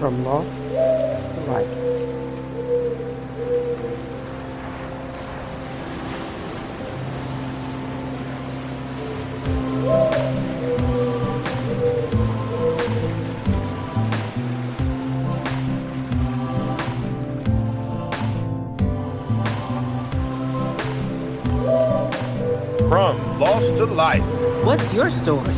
From Loss to Life. From Loss to Life. What's your story?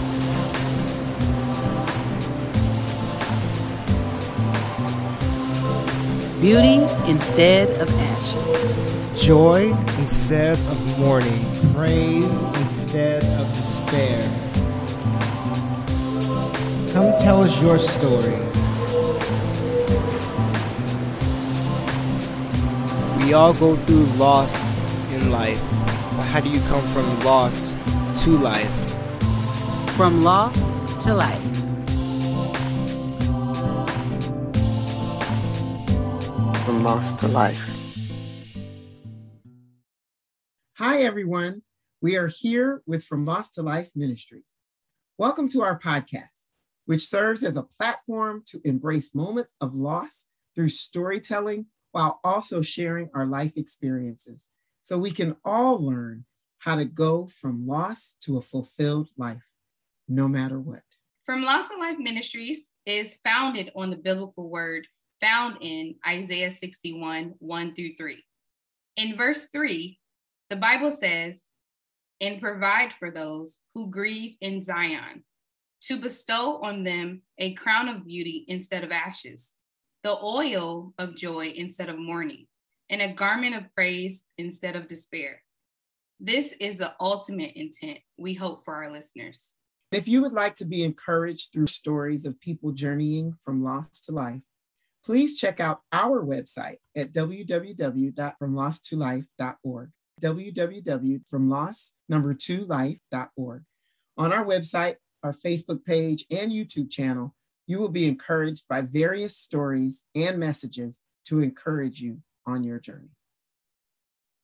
Beauty instead of ashes. Joy instead of mourning. Praise instead of despair. Come tell us your story. We all go through loss in life. But how do you come from loss to life? From loss to life. From Loss to Life. Hi, everyone. We are here with From Loss to Life Ministries. Welcome to our podcast, which serves as a platform to embrace moments of loss through storytelling while also sharing our life experiences so we can all learn how to go from loss to a fulfilled life, no matter what. From Loss to Life Ministries is founded on the biblical word found in Isaiah 61, 1-3. In verse 3, the Bible says, "And provide for those who grieve in Zion, to bestow on them a crown of beauty instead of ashes, the oil of joy instead of mourning, and a garment of praise instead of despair." This is the ultimate intent we hope for our listeners. If you would like to be encouraged through stories of people journeying from loss to life, please check out our website at www.fromlosstolife.org, www.fromloss2life.org. On our website, our Facebook page, and YouTube channel, you will be encouraged by various stories and messages to encourage you on your journey.